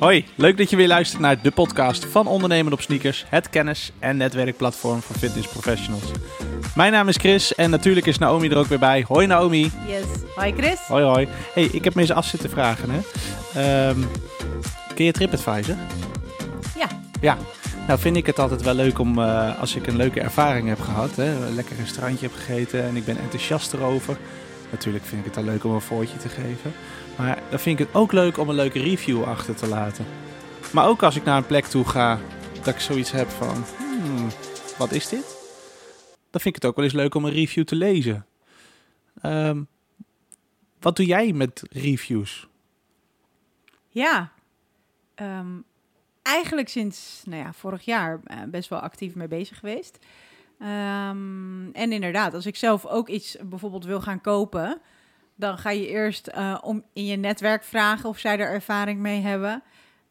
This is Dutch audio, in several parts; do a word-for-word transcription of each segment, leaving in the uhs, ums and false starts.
Hoi, leuk dat je weer luistert naar de podcast van Ondernemen op Sneakers, het kennis- en netwerkplatform voor fitnessprofessionals. Mijn naam is Chris en natuurlijk is Naomi er ook weer bij. Hoi Naomi. Yes, hoi Chris. Hoi hoi. Hey, ik heb me eens af zitten vragen, hè. Um, ken je TripAdvisor? Ja. Ja. Nou vind ik het altijd wel leuk om, uh, als ik een leuke ervaring heb gehad, hè, een lekker restaurantje heb gegeten en ik ben enthousiast erover. Natuurlijk vind ik het dan leuk om een voortje te geven. Maar dan vind ik het ook leuk om een leuke review achter te laten. Maar ook als ik naar een plek toe ga, dat ik zoiets heb van, hmm, wat is dit? Dan vind ik het ook wel eens leuk om een review te lezen. Um, wat doe jij met reviews? Ja, um, eigenlijk sinds nou ja, vorig jaar best wel actief mee bezig geweest. Um, en inderdaad, als ik zelf ook iets bijvoorbeeld wil gaan kopen, dan ga je eerst uh, om in je netwerk vragen of zij er ervaring mee hebben.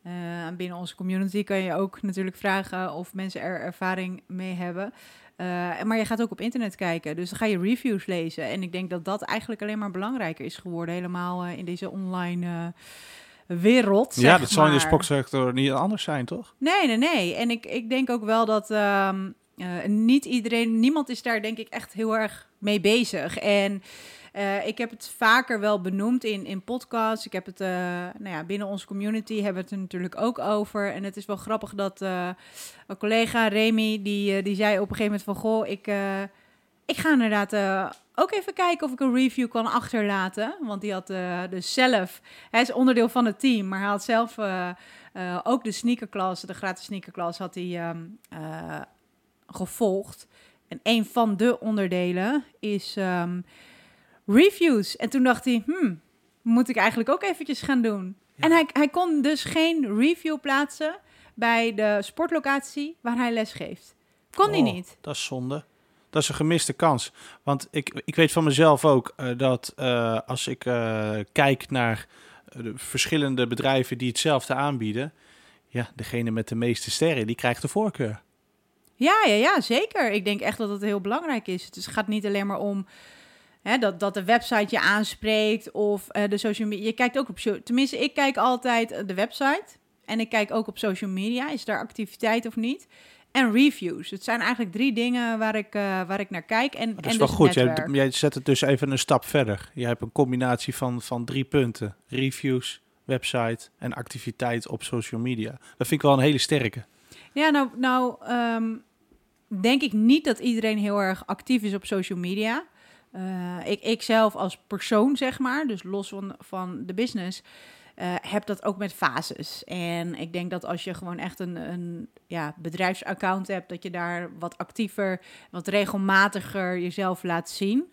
Uh, binnen onze community kan je ook natuurlijk vragen of mensen er ervaring mee hebben. Uh, maar je gaat ook op internet kijken, dus dan ga je reviews lezen. En ik denk dat dat eigenlijk alleen maar belangrijker is geworden, helemaal uh, in deze online uh, wereld. Ja, dat zal in de sportsector niet anders zijn, toch? Nee, nee, nee. En ik, ik denk ook wel dat Um, Uh, niet iedereen, niemand is daar denk ik echt heel erg mee bezig. En uh, ik heb het vaker wel benoemd in, in podcasts. Ik heb het, uh, nou ja, binnen onze community hebben we het er natuurlijk ook over. En het is wel grappig dat uh, een collega, Remy, die, uh, die zei op een gegeven moment van, goh, ik, uh, ik ga inderdaad uh, ook even kijken of ik een review kan achterlaten. Want die had uh, dus zelf, hij is onderdeel van het team, maar hij had zelf uh, uh, ook de sneakerklas, de gratis sneakerklas had hij Um, uh, gevolgd. En een van de onderdelen is um, reviews. En toen dacht hij, hmm, moet ik eigenlijk ook eventjes gaan doen. Ja. En hij, hij kon dus geen review plaatsen bij de sportlocatie waar hij les geeft. Kon oh, hij niet. Dat is zonde. Dat is een gemiste kans. Want ik, ik weet van mezelf ook uh, dat uh, als ik uh, kijk naar de verschillende bedrijven die hetzelfde aanbieden, ja, degene met de meeste sterren, die krijgt de voorkeur. Ja, ja, ja, zeker. Ik denk echt dat het heel belangrijk is. Dus het gaat niet alleen maar om hè, dat, dat de website je aanspreekt of uh, de social media. Je kijkt ook op so- Tenminste, ik kijk altijd de website en ik kijk ook op social media. Is daar activiteit of niet? En reviews. Het zijn eigenlijk drie dingen waar ik, uh, waar ik naar kijk. En, dat is en wel dus goed. Jij, jij zet het dus even een stap verder. Je hebt een combinatie van, van drie punten. Reviews, website en activiteit op social media. Dat vind ik wel een hele sterke. Ja, nou, nou um, denk ik niet dat iedereen heel erg actief is op social media. Uh, ik, ik zelf als persoon, zeg maar, dus los van, van de business, uh, heb dat ook met fases. En ik denk dat als je gewoon echt een, een ja, bedrijfsaccount hebt, dat je daar wat actiever, wat regelmatiger jezelf laat zien.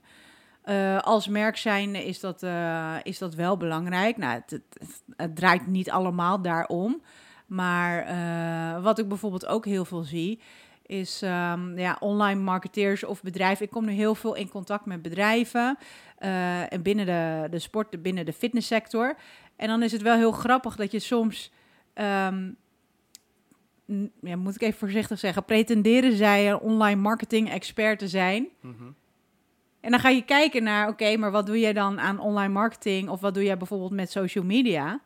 Uh, als merk zijnde is dat, uh, is dat wel belangrijk. Nou, het, het, het draait niet allemaal daarom. Maar uh, wat ik bijvoorbeeld ook heel veel zie, is um, ja, online marketeers of bedrijven. Ik kom nu heel veel in contact met bedrijven uh, en binnen de, de sport, binnen de fitnesssector. En dan is het wel heel grappig dat je soms, um, n- ja, moet ik even voorzichtig zeggen, pretenderen zij een online marketing expert te zijn. Mm-hmm. En dan ga je kijken naar, oké, okay, maar wat doe jij dan aan online marketing? Of wat doe jij bijvoorbeeld met social media?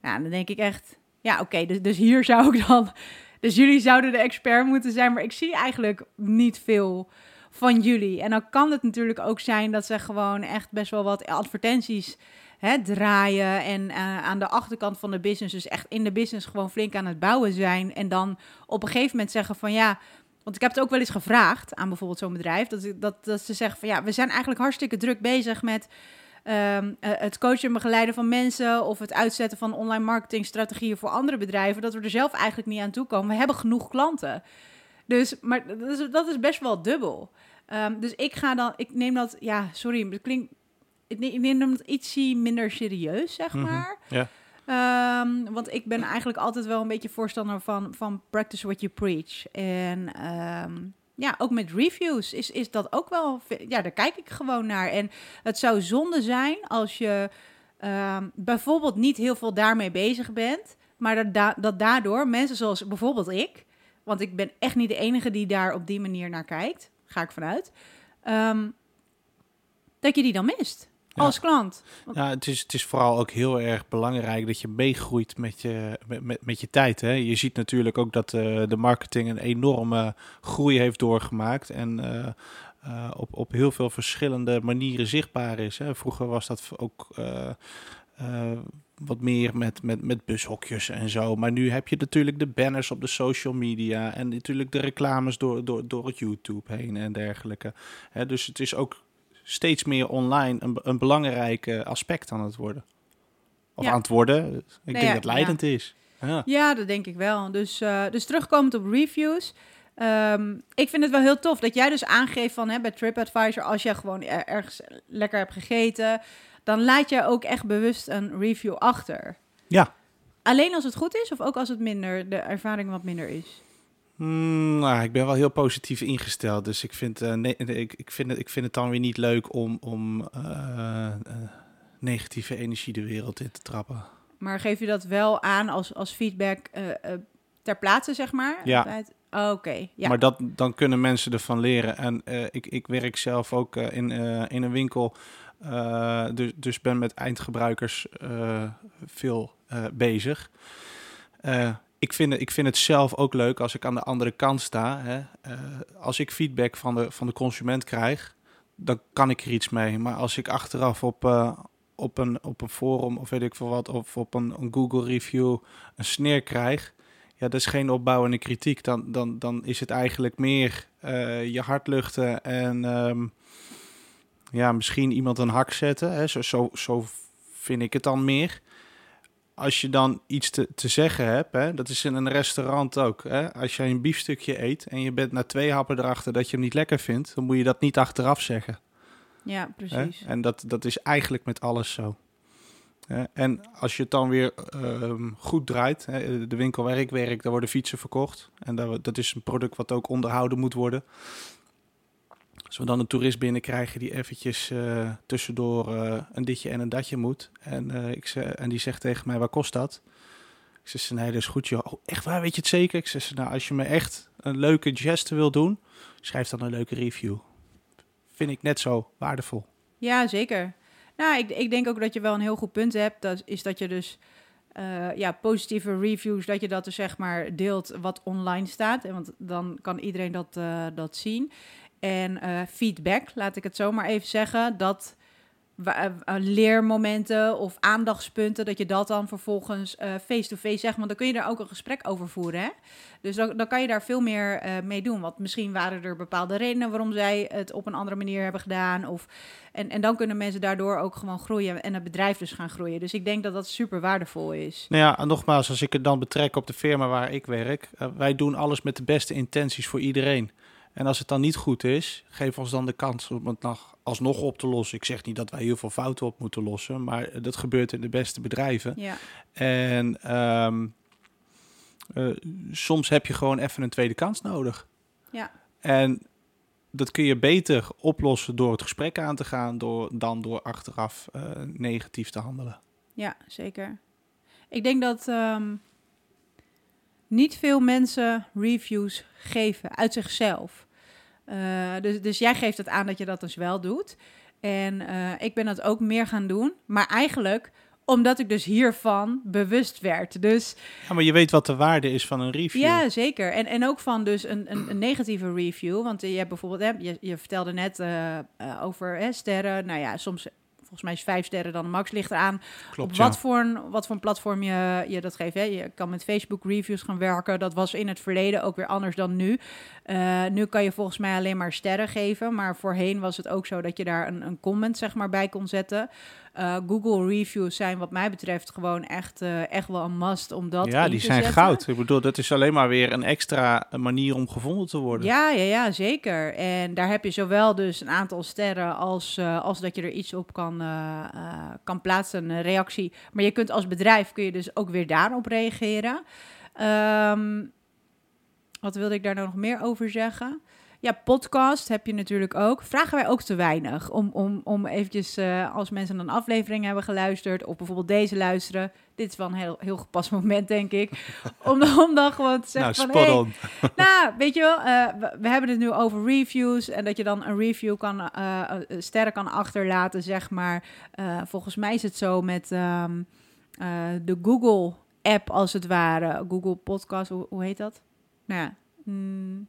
Nou, dan denk ik echt, ja, oké, okay, dus, dus hier zou ik dan, dus jullie zouden de expert moeten zijn, maar ik zie eigenlijk niet veel van jullie. En dan kan het natuurlijk ook zijn dat ze gewoon echt best wel wat advertenties hè, draaien en uh, aan de achterkant van de business, dus echt in de business gewoon flink aan het bouwen zijn. En dan op een gegeven moment zeggen van ja, want ik heb het ook wel eens gevraagd aan bijvoorbeeld zo'n bedrijf, dat, dat, dat ze zeggen van ja, we zijn eigenlijk hartstikke druk bezig met Um, het coachen en begeleiden van mensen of het uitzetten van online marketingstrategieën voor andere bedrijven, dat we er zelf eigenlijk niet aan toe komen. We hebben genoeg klanten. Dus, maar dat is, dat is best wel dubbel. Um, dus ik ga dan, ik neem dat, ja, sorry, het klinkt, ik neem dat ietsie minder serieus, zeg maar. Mm-hmm, yeah. um, want ik ben eigenlijk altijd wel een beetje voorstander van, van practice what you preach. En Um, ja, ook met reviews is, is dat ook wel, ja, daar kijk ik gewoon naar. En het zou zonde zijn als je um, bijvoorbeeld niet heel veel daarmee bezig bent, maar dat, dat daardoor mensen zoals bijvoorbeeld ik, want ik ben echt niet de enige die daar op die manier naar kijkt, ga ik vanuit, um, dat je die dan mist. Ja. Als klant. Ja, het is, het is vooral ook heel erg belangrijk dat je meegroeit met je, met, met, met je tijd. Hè? Je ziet natuurlijk ook dat uh, de marketing een enorme groei heeft doorgemaakt. En uh, uh, op, op heel veel verschillende manieren zichtbaar is. Hè? Vroeger was dat ook... Uh, uh, wat meer met, met, met bushokjes en zo. Maar nu heb je natuurlijk de banners op de social media... en natuurlijk de reclames door, door, door het YouTube heen en dergelijke. He, dus het is ook steeds meer online een, een belangrijk aspect aan het worden. Of ja. aan het worden. Ik nee, denk ja, dat het leidend ja. is. Ja. ja, dat denk ik wel. Dus, uh, dus terugkomend op reviews... Um, ik vind het wel heel tof dat jij dus aangeeft van hè, bij TripAdvisor... als jij gewoon er, ergens lekker hebt gegeten... dan laat jij ook echt bewust een review achter. Ja. Alleen als het goed is of ook als het minder, de ervaring wat minder is? Mm, nou, ik ben wel heel positief ingesteld. Dus ik vind, uh, ne- ik, ik vind, het, ik vind het dan weer niet leuk om, om uh, uh, negatieve energie de wereld in te trappen. Maar geef je dat wel aan als, als feedback uh, uh, ter plaatse, zeg maar? Ja. Oké, okay, ja. Maar dat, dan kunnen mensen ervan leren. En uh, ik, ik werk zelf ook uh, in, uh, in een winkel... Uh, dus, dus ben met eindgebruikers uh, veel uh, bezig. Uh, ik, vind, ik vind het zelf ook leuk als ik aan de andere kant sta. Hè. Uh, als ik feedback van de, van de consument krijg, dan kan ik er iets mee. Maar als ik achteraf op, uh, op, een, op een forum of weet ik veel wat... of op een, een Google review een sneer krijg... ja, dat is geen opbouwende kritiek. Dan, dan, dan is het eigenlijk meer uh, je hart luchten en... Um, ja, misschien iemand een hak zetten. Hè? Zo, zo, zo vind ik het dan meer. Als je dan iets te, te zeggen hebt, hè? Dat is in een restaurant ook. Hè? Als jij een biefstukje eet en je bent na twee happen erachter dat je hem niet lekker vindt, dan moet je dat niet achteraf zeggen. Ja, precies. Hè? En dat, dat is eigenlijk met alles zo. Hè? En als je het dan weer um, goed draait, hè? De winkel waar ik werk, daar worden fietsen verkocht. En dat, dat is een product wat ook onderhouden moet worden. Als we dan een toerist binnenkrijgen die eventjes uh, tussendoor uh, een ditje en een datje moet. En, uh, ik ze, en die zegt tegen mij, waar kost dat? Ik zeg, nee, dat is goed joh. Oh, echt waar, weet je het zeker? Ik zeg, nou, als je me echt een leuke geste wil doen, schrijf dan een leuke review. Vind ik net zo waardevol. Ja, zeker. Nou, ik, ik denk ook dat je wel een heel goed punt hebt. Dat is dat je dus uh, ja, positieve reviews, dat je dat dus zeg maar deelt wat online staat. En want dan kan iedereen dat, uh, dat zien. En uh, feedback, laat ik het zo maar even zeggen, dat wa- uh, leermomenten of aandachtspunten, dat je dat dan vervolgens uh, face-to-face zegt. Want dan kun je daar ook een gesprek over voeren. Hè? Dus dan, dan kan je daar veel meer uh, mee doen. Want misschien waren er bepaalde redenen waarom zij het op een andere manier hebben gedaan. Of, en, en dan kunnen mensen daardoor ook gewoon groeien en het bedrijf dus gaan groeien. Dus ik denk dat dat super waardevol is. Nou ja, nogmaals, als ik het dan betrek op de firma waar ik werk. Uh, wij doen alles met de beste intenties voor iedereen. En als het dan niet goed is, geef ons dan de kans om het nog alsnog op te lossen. Ik zeg niet dat wij heel veel fouten op moeten lossen, maar dat gebeurt in de beste bedrijven. Ja. En um, uh, soms heb je gewoon even een tweede kans nodig. Ja. En dat kun je beter oplossen door het gesprek aan te gaan door, dan door achteraf uh, negatief te handelen. Ja, zeker. Ik denk dat... Um... niet veel mensen reviews geven uit zichzelf. Uh, dus, dus jij geeft het aan dat je dat dus wel doet. En uh, ik ben dat ook meer gaan doen. Maar eigenlijk omdat ik dus hiervan bewust werd. Dus, ja, maar je weet wat de waarde is van een review. Ja, zeker. En, en ook van dus een, een, een negatieve review. Want je hebt bijvoorbeeld, hè, je, je vertelde net uh, uh, over hè, sterren. Nou ja, soms... volgens mij is vijf sterren dan de max, ligt eraan. Klopt, op wat, ja. voor een, wat voor een platform je, je dat geeft. Hè? Je kan met Facebook reviews gaan werken. Dat was in het verleden ook weer anders dan nu. Uh, nu kan je volgens mij alleen maar sterren geven. Maar voorheen was het ook zo dat je daar een, een comment zeg maar, bij kon zetten. Uh, Google reviews zijn wat mij betreft gewoon echt, uh, echt wel een must om dat ja, in die te zijn zetten. Goud. Ik bedoel, dat is alleen maar weer een extra manier om gevonden te worden. Ja, ja, ja, zeker. En daar heb je zowel dus een aantal sterren als, uh, als dat je er iets op kan, uh, uh, kan plaatsen, een reactie. Maar je kunt als bedrijf kun je dus ook weer daarop reageren. Um, wat wilde ik daar nou nog meer over zeggen? Ja, podcast heb je natuurlijk ook. Vragen wij ook te weinig. Om, om, om eventjes, uh, als mensen een aflevering hebben geluisterd... of bijvoorbeeld deze luisteren... Dit is wel een heel, heel gepast moment, denk ik. Om, om dan gewoon te zeggen nou, van... Hey, nou, weet je wel, uh, we, we hebben het nu over reviews... en dat je dan een review kan, uh, sterren kan achterlaten, zeg maar. Uh, volgens mij is het zo met um, uh, de Google-app, als het ware. Google Podcasts, hoe, hoe heet dat? Nou ja... Mm.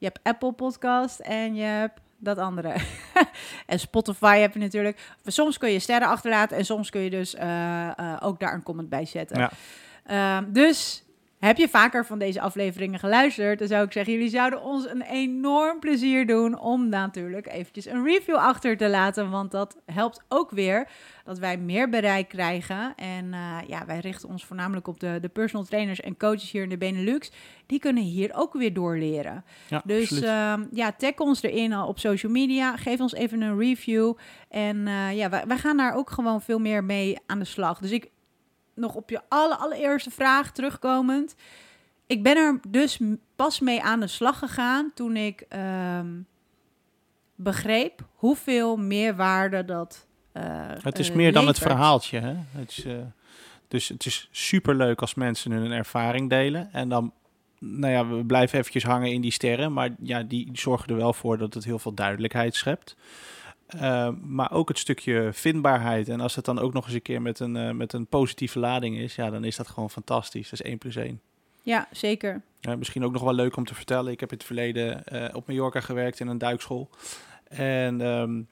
Je hebt Apple Podcasts en je hebt dat andere. En Spotify heb je natuurlijk. Soms kun je sterren achterlaten en soms kun je dus uh, uh, ook daar een comment bij zetten. Ja. Uh, dus heb je vaker van deze afleveringen geluisterd, dan zou ik zeggen, jullie zouden ons een enorm plezier doen om natuurlijk eventjes een review achter te laten. Want dat helpt ook weer dat wij meer bereik krijgen. En uh, ja, wij richten ons voornamelijk op de, de personal trainers en coaches hier in de Benelux. Die kunnen hier ook weer doorleren. Ja, dus uh, ja, tag ons erin al op social media. Geef ons even een review. En uh, ja, wij, wij gaan daar ook gewoon veel meer mee aan de slag. Dus ik... nog op je alle, allereerste vraag terugkomend. Ik ben er dus pas mee aan de slag gegaan toen ik uh, begreep hoeveel meerwaarde dat uh, Het is meer uh, dan het verhaaltje. Hè? Het is, uh, dus het is superleuk als mensen hun ervaring delen. En dan, nou ja, we blijven eventjes hangen in die sterren. Maar ja, die zorgen er wel voor dat het heel veel duidelijkheid schept. Uh, maar ook het stukje vindbaarheid. En als het dan ook nog eens een keer met een, uh, met een positieve lading is... ja, dan is dat gewoon fantastisch. Dat is één plus één. Ja, zeker. Uh, misschien ook nog wel leuk om te vertellen. Ik heb in het verleden uh, op Mallorca gewerkt in een duikschool. En um,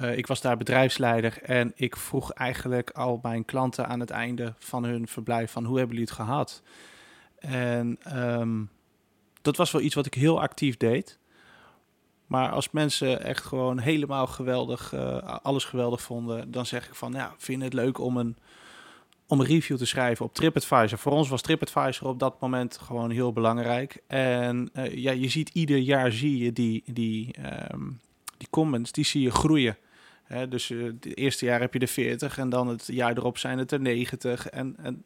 uh, ik was daar bedrijfsleider. En ik vroeg eigenlijk al mijn klanten aan het einde van hun verblijf... van hoe hebben jullie het gehad? En um, dat was wel iets wat ik heel actief deed... Maar als mensen echt gewoon helemaal geweldig, uh, alles geweldig vonden... dan zeg ik van, ja, vind het leuk om een, om een review te schrijven op TripAdvisor. Voor ons was TripAdvisor op dat moment gewoon heel belangrijk. En uh, ja, je ziet ieder jaar zie je die, die, um, die comments, die zie je groeien. Hè, dus uh, het eerste jaar heb je er veertig en dan het jaar erop zijn het er negentig. En, en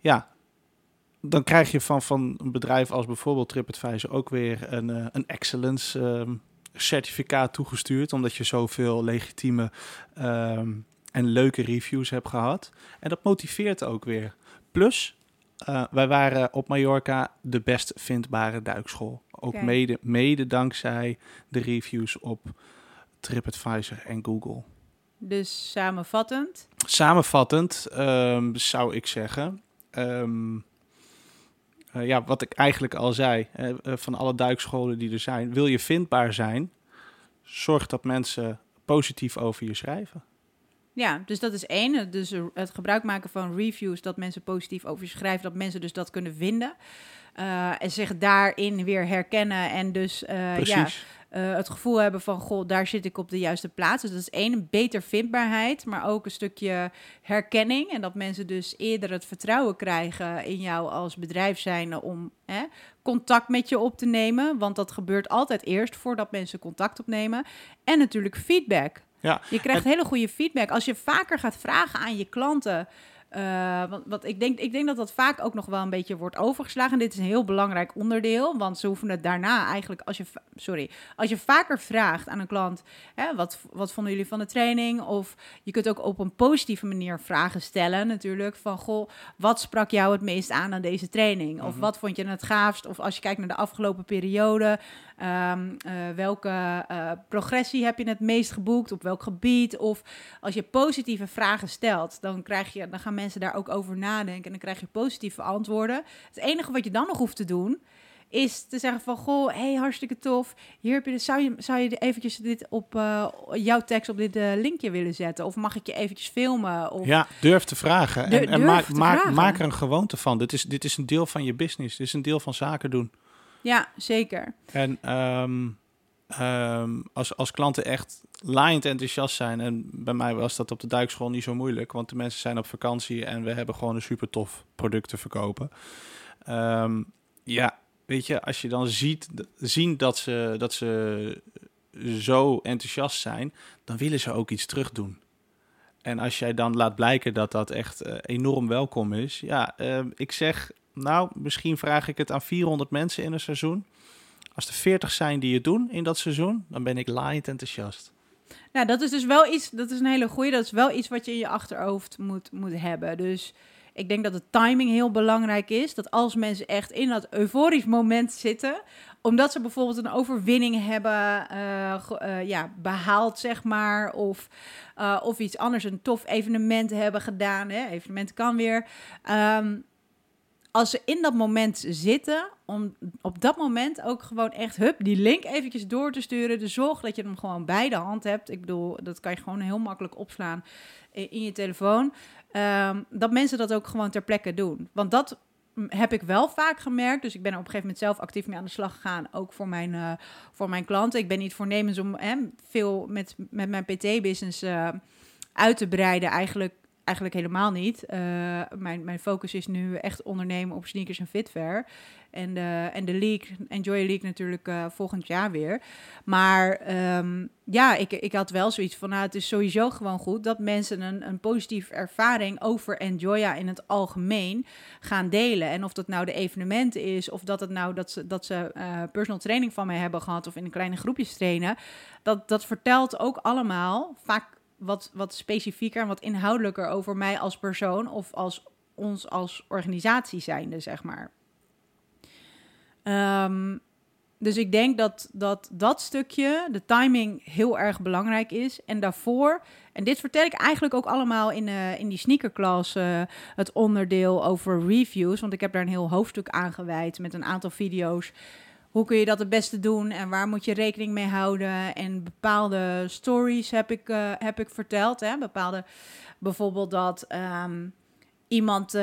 ja... dan krijg je van, van een bedrijf als bijvoorbeeld TripAdvisor ook weer een, uh, een excellence um, certificaat toegestuurd. Omdat je zoveel legitieme um, en leuke reviews hebt gehad. En dat motiveert ook weer. Plus, uh, wij waren op Mallorca de best vindbare duikschool. Ook okay. mede, mede dankzij de reviews op TripAdvisor en Google. Dus samenvattend? Samenvattend um, zou ik zeggen... Um, Uh, ja, wat ik eigenlijk al zei, uh, uh, van alle duikscholen die er zijn... wil je vindbaar zijn, zorg dat mensen positief over je schrijven. Ja, dus dat is één. Dus het gebruik maken van reviews, dat mensen positief over je schrijven... dat mensen dus dat kunnen vinden. Uh, en zich daarin weer herkennen en dus uh, ja, uh, het gevoel hebben van... goh, daar zit ik op de juiste plaats. Dus dat is één, een beter vindbaarheid, maar ook een stukje herkenning. En dat mensen dus eerder het vertrouwen krijgen in jou als bedrijf zijnde... om eh, contact met je op te nemen, want dat gebeurt altijd eerst... voordat mensen contact opnemen. En natuurlijk feedback. Ja. Je krijgt en... hele goede feedback. Als je vaker gaat vragen aan je klanten... Uh, want, want ik denk, ik denk dat dat vaak ook nog wel een beetje wordt overgeslagen. En dit is een heel belangrijk onderdeel, want ze hoeven het daarna eigenlijk... Als je, sorry, als je vaker vraagt aan een klant, hè, wat, wat vonden jullie van de training? Of je kunt ook op een positieve manier vragen stellen natuurlijk. Van, goh, wat sprak jou het meest aan aan deze training? Of mm-hmm. wat vond je het gaafst? Of als je kijkt naar de afgelopen periode, um, uh, welke uh, progressie heb je het meest geboekt? Op welk gebied? Of als je positieve vragen stelt, dan krijg je... Dan gaan mensen daar ook over nadenken en dan krijg je positieve antwoorden. Het enige wat je dan nog hoeft te doen is te zeggen van goh, hey, hartstikke tof. Hier heb je de, zou je zou je eventjes dit op uh, jouw tekst op dit uh, linkje willen zetten of mag ik je eventjes filmen? Of... Ja, durf te vragen Dur- en, en maak, maak, vragen. maak er een gewoonte van. Dit is dit is een deel van je business. Dit is een deel van zaken doen. Ja, zeker. En um, um, als als klanten echt laaiend enthousiast zijn. En bij mij was dat op de duikschool niet zo moeilijk. Want de mensen zijn op vakantie en we hebben gewoon een super tof product te verkopen. Um, ja, weet je, als je dan ziet zien dat ze, dat ze zo enthousiast zijn... dan willen ze ook iets terug doen. En als jij dan laat blijken dat dat echt uh, enorm welkom is... ja, uh, ik zeg, nou, misschien vraag ik het aan vierhonderd mensen in een seizoen... Als er veertig zijn die het doen in dat seizoen, dan ben ik laaiend enthousiast. Nou, dat is dus wel iets, dat is een hele goeie. Dat is wel iets wat je in je achterhoofd moet, moet hebben. Dus ik denk dat de timing heel belangrijk is. Dat als mensen echt in dat euforisch moment zitten, omdat ze bijvoorbeeld een overwinning hebben uh, uh, ja, behaald, zeg maar, of, uh, of iets anders, een tof evenement hebben gedaan. Hè? Evenement kan weer. Um, als ze in dat moment zitten, om op dat moment ook gewoon echt, hup, die link eventjes door te sturen. Dus zorg dat je hem gewoon bij de hand hebt. Ik bedoel, dat kan je gewoon heel makkelijk opslaan in je telefoon. Um, dat mensen dat ook gewoon ter plekke doen. Want dat heb ik wel vaak gemerkt. Dus ik ben er op een gegeven moment zelf actief mee aan de slag gegaan. Ook voor mijn, uh, voor mijn klanten. Ik ben niet voornemens om hè, veel met, met mijn P T-business uh, uit te breiden. Eigenlijk, eigenlijk helemaal niet. Uh, mijn, mijn focus is nu echt ondernemen op sneakers en fitwear. En, uh, en de League, Enjoya League natuurlijk uh, volgend jaar weer. Maar um, ja, ik, ik had wel zoiets van, nou, het is sowieso gewoon goed dat mensen een, een positieve ervaring over Enjoya in het algemeen gaan delen. En of dat nou de evenementen is, of dat het nou dat ze, dat ze uh, personal training van mij hebben gehad, of in een kleine groepjes trainen. Dat, dat vertelt ook allemaal vaak wat, wat specifieker en wat inhoudelijker over mij als persoon of als ons als organisatie zijnde, zeg maar. Um, dus ik denk dat, dat dat stukje, de timing, heel erg belangrijk is. En daarvoor, en dit vertel ik eigenlijk ook allemaal in, uh, in die sneakerklas, uh, het onderdeel over reviews. Want ik heb daar een heel hoofdstuk aan gewijd met een aantal video's. Hoe kun je dat het beste doen en waar moet je rekening mee houden? En bepaalde stories heb ik, uh, heb ik verteld. Hè? Bepaalde, bijvoorbeeld dat um, iemand um,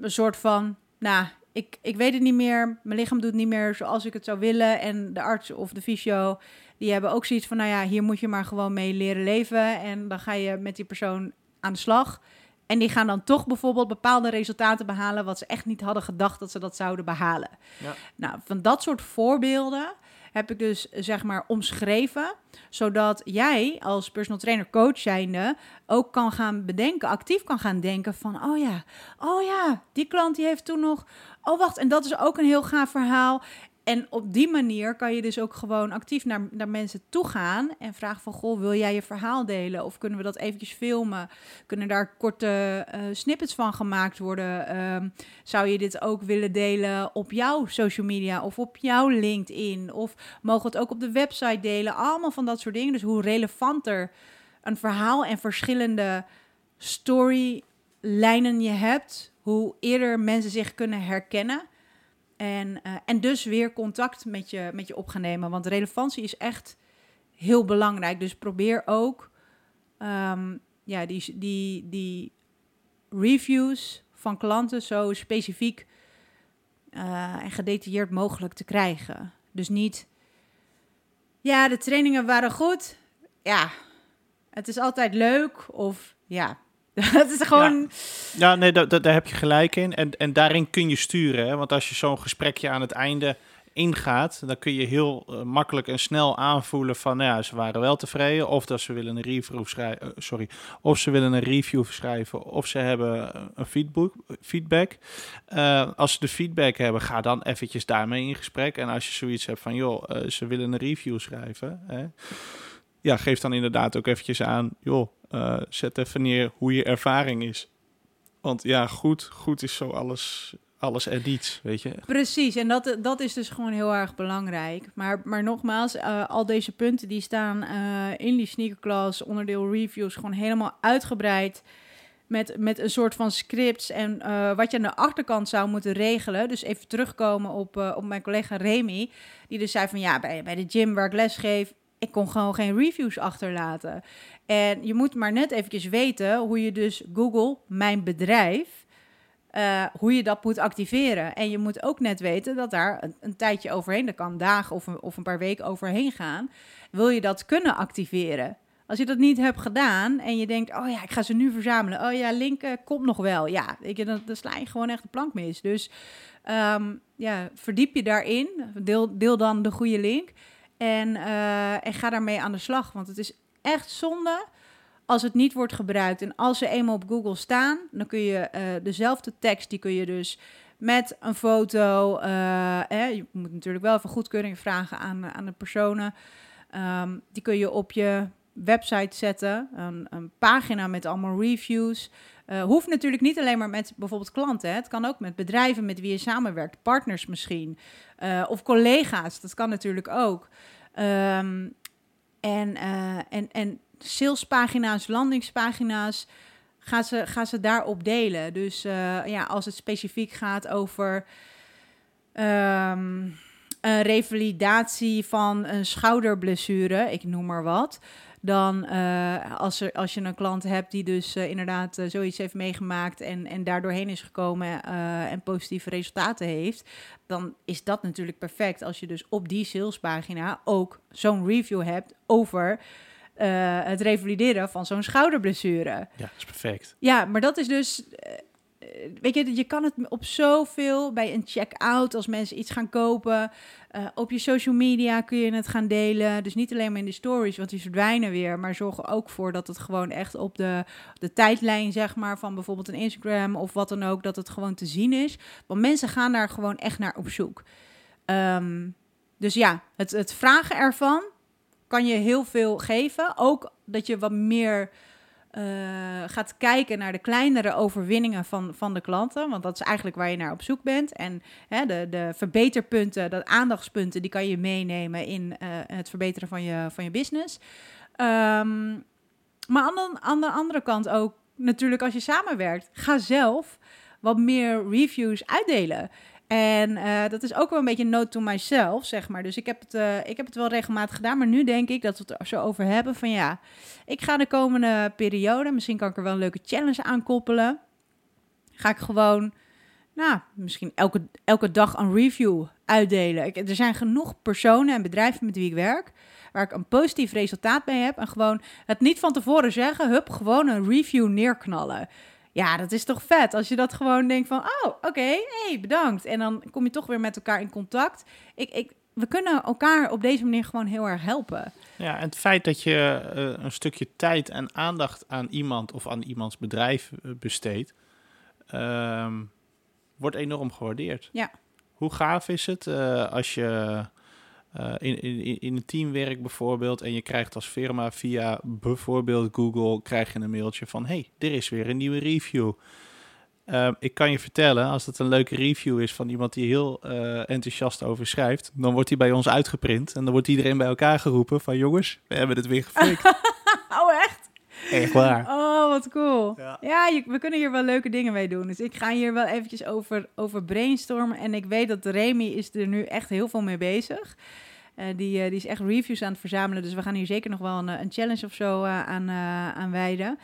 een soort van, nou, Ik, ik weet het niet meer, mijn lichaam doet niet meer zoals ik het zou willen. En de arts of de fysio, die hebben ook zoiets van, nou ja, hier moet je maar gewoon mee leren leven. En dan ga je met die persoon aan de slag. En die gaan dan toch bijvoorbeeld bepaalde resultaten behalen wat ze echt niet hadden gedacht dat ze dat zouden behalen. Ja. Nou, van dat soort voorbeelden heb ik dus, zeg maar, omschreven, zodat jij als personal trainer coach zijnde ook kan gaan bedenken, actief kan gaan denken van, oh ja, oh ja, die klant die heeft toen nog, oh wacht, en dat is ook een heel gaaf verhaal. En op die manier kan je dus ook gewoon actief naar, naar mensen toe gaan en vragen van, goh, wil jij je verhaal delen? Of kunnen we dat eventjes filmen? Kunnen daar korte uh, snippets van gemaakt worden? Um, zou je dit ook willen delen op jouw social media of op jouw LinkedIn? Of mogen we het ook op de website delen? Allemaal van dat soort dingen. Dus hoe relevanter een verhaal en verschillende storylijnen je hebt, hoe eerder mensen zich kunnen herkennen. En, uh, en dus weer contact met je, met je op gaan nemen. Want relevantie is echt heel belangrijk. Dus probeer ook um, ja, die, die, die reviews van klanten zo specifiek uh, en gedetailleerd mogelijk te krijgen. Dus niet, ja, de trainingen waren goed. Ja, het is altijd leuk. Of ja. Dat is gewoon. Ja, ja nee, da- da- daar heb je gelijk in. En, en daarin kun je sturen. Hè? Want als je zo'n gesprekje aan het einde ingaat, dan kun je heel uh, makkelijk en snel aanvoelen van, nou ja, ze waren wel tevreden. Of dat ze willen een review schrijven. Uh, sorry. Of ze willen een review schrijven. Of ze hebben een feedback. feedback. Uh, als ze de feedback hebben, ga dan eventjes daarmee in gesprek. En als je zoiets hebt van, joh, uh, ze willen een review schrijven. Hè? Ja, geef dan inderdaad ook eventjes aan, joh, uh, zet even neer hoe je ervaring is. Want ja, goed, goed is zo alles, alles en niets, weet je. Precies, en dat, dat is dus gewoon heel erg belangrijk. Maar, maar nogmaals, uh, al deze punten die staan uh, in die sneakerklas, onderdeel reviews, gewoon helemaal uitgebreid. Met, met een soort van scripts en uh, wat je aan de achterkant zou moeten regelen. Dus even terugkomen op, uh, op mijn collega Remy, die dus zei van, ja, bij, bij de gym waar ik les geef, ik kon gewoon geen reviews achterlaten. En je moet maar net eventjes weten hoe je dus Google, mijn bedrijf, uh, hoe je dat moet activeren. En je moet ook net weten dat daar een, een tijdje overheen, dat kan dagen of een, of een paar weken overheen gaan, wil je dat kunnen activeren. Als je dat niet hebt gedaan en je denkt, oh ja, ik ga ze nu verzamelen. Oh ja, link uh, komt nog wel. Ja, ik, dan, dan sla je gewoon echt de plank mis. Dus um, ja, verdiep je daarin. Deel, deel dan de goede link. En, uh, en ga daarmee aan de slag. Want het is echt zonde als het niet wordt gebruikt. En als ze eenmaal op Google staan, dan kun je uh, dezelfde tekst, die kun je dus met een foto. Uh, eh, je moet natuurlijk wel even goedkeuring vragen aan, aan de personen. Um, die kun je op je website zetten. Een, een pagina met allemaal reviews. Uh, hoeft natuurlijk niet alleen maar met bijvoorbeeld klanten. Hè. Het kan ook met bedrijven met wie je samenwerkt. Partners misschien. Uh, of collega's. Dat kan natuurlijk ook. Um, en, uh, en, en salespagina's, landingspagina's. Ga ze, ga ze daarop delen. Dus uh, ja, als het specifiek gaat over um, een revalidatie van een schouderblessure, ik noem maar wat, dan uh, als, er, als je een klant hebt die dus uh, inderdaad uh, zoiets heeft meegemaakt en, en daar doorheen is gekomen uh, en positieve resultaten heeft, dan is dat natuurlijk perfect als je dus op die salespagina ook zo'n review hebt over Uh, het revalideren van zo'n schouderblessure. Ja, dat is perfect. Ja, maar dat is dus... Uh, weet je, je kan het op zoveel... bij een check-out, als mensen iets gaan kopen... Uh, op je social media kun je het gaan delen. Dus niet alleen maar in de stories, want die verdwijnen weer. Maar zorg er ook voor dat het gewoon echt op de, de tijdlijn, zeg maar, van bijvoorbeeld een Instagram of wat dan ook, dat het gewoon te zien is. Want mensen gaan daar gewoon echt naar op zoek. Um, dus ja, het, het vragen ervan kan je heel veel geven. Ook dat je wat meer uh, gaat kijken naar de kleinere overwinningen van, van de klanten. Want dat is eigenlijk waar je naar op zoek bent. En hè, de, de verbeterpunten, de aandachtspunten, die kan je meenemen in uh, het verbeteren van je, van je business. Um, maar aan de, aan de andere kant ook, natuurlijk als je samenwerkt, ga zelf wat meer reviews uitdelen. En uh, dat is ook wel een beetje note to myself, zeg maar. Dus ik heb, het, uh, ik heb het wel regelmatig gedaan. Maar nu denk ik dat we het er zo over hebben van ja, ik ga de komende periode, misschien kan ik er wel een leuke challenge aan koppelen. Ga ik gewoon, nou, misschien elke, elke dag een review uitdelen. Ik, er zijn genoeg personen en bedrijven met wie ik werk, waar ik een positief resultaat mee heb. En gewoon het niet van tevoren zeggen, hup, gewoon een review neerknallen. Ja, dat is toch vet als je dat gewoon denkt van, oh, oké, okay, hey, bedankt. En dan kom je toch weer met elkaar in contact. Ik, ik, we kunnen elkaar op deze manier gewoon heel erg helpen. Ja, en het feit dat je uh, een stukje tijd en aandacht aan iemand of aan iemands bedrijf besteedt, um, wordt enorm gewaardeerd. Ja. Hoe gaaf is het uh, als je uh, in, in, in een team werkt bijvoorbeeld en je krijgt als firma via bijvoorbeeld Google, krijg je een mailtje van, hey, er is weer een nieuwe review. Uh, ik kan je vertellen, als dat een leuke review is van iemand die heel uh, enthousiast over schrijft, dan wordt die bij ons uitgeprint en dan wordt iedereen bij elkaar geroepen van, jongens, we hebben het weer geflikt. Oh, echt? Echt waar. Oh, wat cool. Ja, ja je, we kunnen hier wel leuke dingen mee doen. Dus ik ga hier wel eventjes over, over brainstormen. En ik weet dat Remy is er nu echt heel veel mee bezig. Uh, die, uh, die is echt reviews aan het verzamelen. Dus we gaan hier zeker nog wel een, een challenge of zo uh, aan, uh, aan wijden.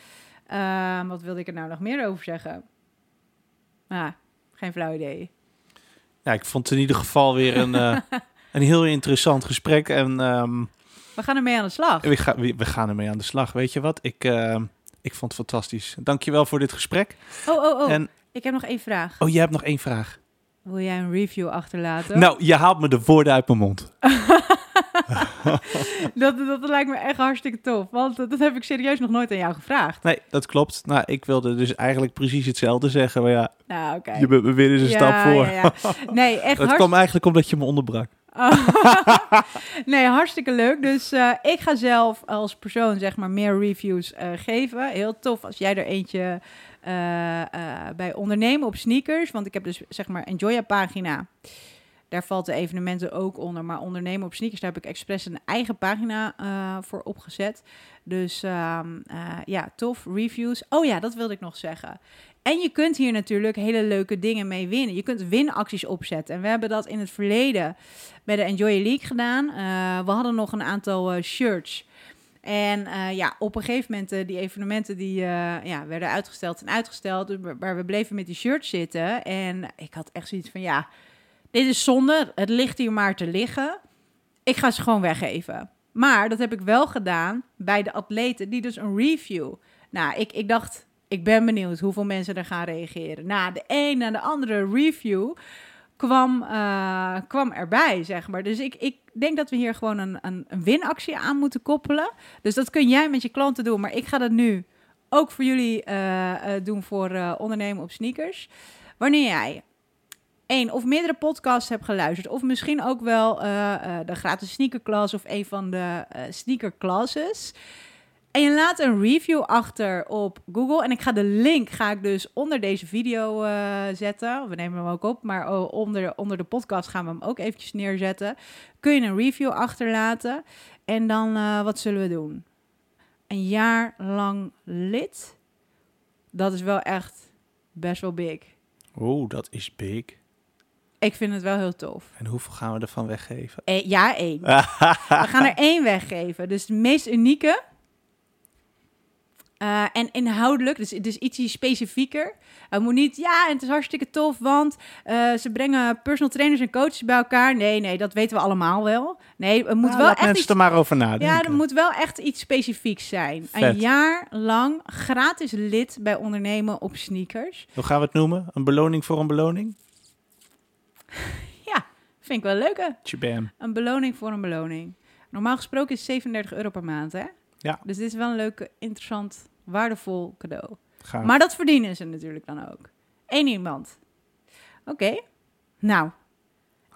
Uh, wat wilde ik er nou nog meer over zeggen? Ah, geen flauw idee. Ja, ik vond het in ieder geval weer een, uh, een heel interessant gesprek. En... Um... We gaan ermee aan de slag. We, ga, we, we gaan ermee aan de slag. Weet je wat? Ik, uh, ik vond het fantastisch. Dankjewel voor dit gesprek. Oh, oh, oh. En... Ik heb nog één vraag. Oh, jij hebt nog één vraag. Wil jij een review achterlaten? Nou, je haalt me de woorden uit mijn mond. dat, dat lijkt me echt hartstikke tof. Want dat heb ik serieus nog nooit aan jou gevraagd. Nee, dat klopt. Nou, ik wilde dus eigenlijk precies hetzelfde zeggen. Maar ja, nou, okay. Je bent me weer eens een ja, stap voor. Ja, ja. Nee, echt. Het hartst... kwam eigenlijk omdat je me onderbrak. Nee, hartstikke leuk. Dus uh, ik ga zelf als persoon zeg maar meer reviews uh, geven. Heel tof als jij er eentje uh, uh, bij ondernemen op sneakers. Want ik heb dus zeg maar Enjoya pagina. Daar valt de evenementen ook onder. Maar ondernemen op sneakers, daar heb ik expres een eigen pagina uh, voor opgezet. Dus um, uh, ja, tof. Reviews. Oh ja, dat wilde ik nog zeggen. En je kunt hier natuurlijk hele leuke dingen mee winnen. Je kunt winacties opzetten. En we hebben dat in het verleden bij de Enjoya League gedaan. Uh, we hadden nog een aantal uh, shirts. En uh, ja, op een gegeven moment, uh, die evenementen die, uh, ja, werden uitgesteld en uitgesteld. Dus waar we bleven met die shirts zitten. En ik had echt zoiets van, ja, dit is zonde. Het ligt hier maar te liggen. Ik ga ze gewoon weggeven. Maar dat heb ik wel gedaan bij de atleten die dus een review. Nou, ik, ik dacht... Ik ben benieuwd hoeveel mensen er gaan reageren. Nou, de een na de andere review kwam, uh, kwam erbij, zeg maar. Dus ik, ik denk dat we hier gewoon een, een, een winactie aan moeten koppelen. Dus dat kun jij met je klanten doen. Maar ik ga dat nu ook voor jullie uh, doen voor uh, ondernemen op sneakers. Wanneer jij één of meerdere podcasts heb geluisterd. Of misschien ook wel uh, uh, de gratis sneakerklas of een van de uh, sneakerclasses. En je laat een review achter op Google. En ik ga de link ga ik dus onder deze video uh, zetten. We nemen hem ook op, maar oh, onder, onder de podcast gaan we hem ook eventjes neerzetten. Kun je een review achterlaten. En dan, uh, wat zullen we doen? Een jaar lang lid. Dat is wel echt best wel big. Oh, dat is big. Ik vind het wel heel tof. En hoeveel gaan we ervan weggeven? E- ja, één. We gaan er één weggeven. Dus de meest unieke... Uh, en inhoudelijk, dus, dus iets specifieker. Het moet niet, ja, en het is hartstikke tof, want uh, ze brengen personal trainers en coaches bij elkaar. Nee, nee, dat weten we allemaal wel. Nee, het moet nou, wel laat echt mensen iets, er maar over nadenken. Ja, er moet wel echt iets specifieks zijn. Vet. Een jaar lang gratis lid bij Ondernemen op Sneakers. Hoe gaan we het noemen? Een beloning voor een beloning? Ja, vind ik wel leuk. Tjabam. Een beloning voor een beloning. Normaal gesproken is zevenendertig euro per maand, hè? Ja. Dus dit is wel een leuk, interessant, waardevol cadeau. Gaaf. Maar dat verdienen ze natuurlijk dan ook. Eén iemand. Oké. Okay. Nou.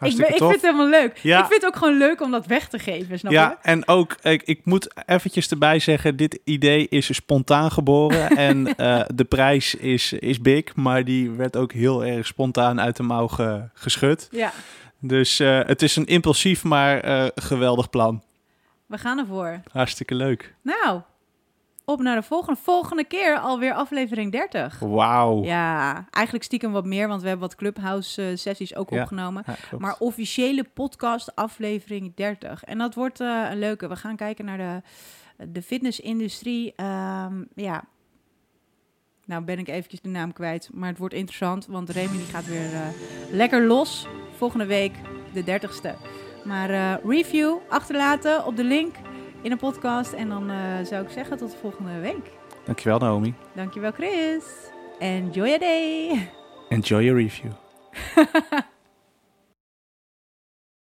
Ik, ben, ik vind het helemaal leuk. Ja. Ik vind het ook gewoon leuk om dat weg te geven, snap je? Ja, en ook, ik, ik moet eventjes erbij zeggen, dit idee is spontaan geboren. en uh, de prijs is, is big, maar die werd ook heel erg spontaan uit de mouw ge, geschud. Ja. Dus uh, het is een impulsief, maar uh, geweldig plan. We gaan ervoor. Hartstikke leuk. Nou, op naar de volgende. Volgende keer alweer aflevering dertig. Wauw. Ja, eigenlijk stiekem wat meer, want we hebben wat Clubhouse-sessies ook ja, opgenomen. Ja, maar officiële podcast aflevering dertig. En dat wordt uh, een leuke. We gaan kijken naar de, de fitnessindustrie. Um, ja, nou ben ik eventjes de naam kwijt, maar het wordt interessant, want Remy die gaat weer uh, lekker los. Volgende week de dertigste. Maar uh, review achterlaten op de link in de podcast. En dan uh, zou ik zeggen tot de volgende week. Dankjewel Naomi. Dankjewel Chris. Enjoy your day. Enjoy your review.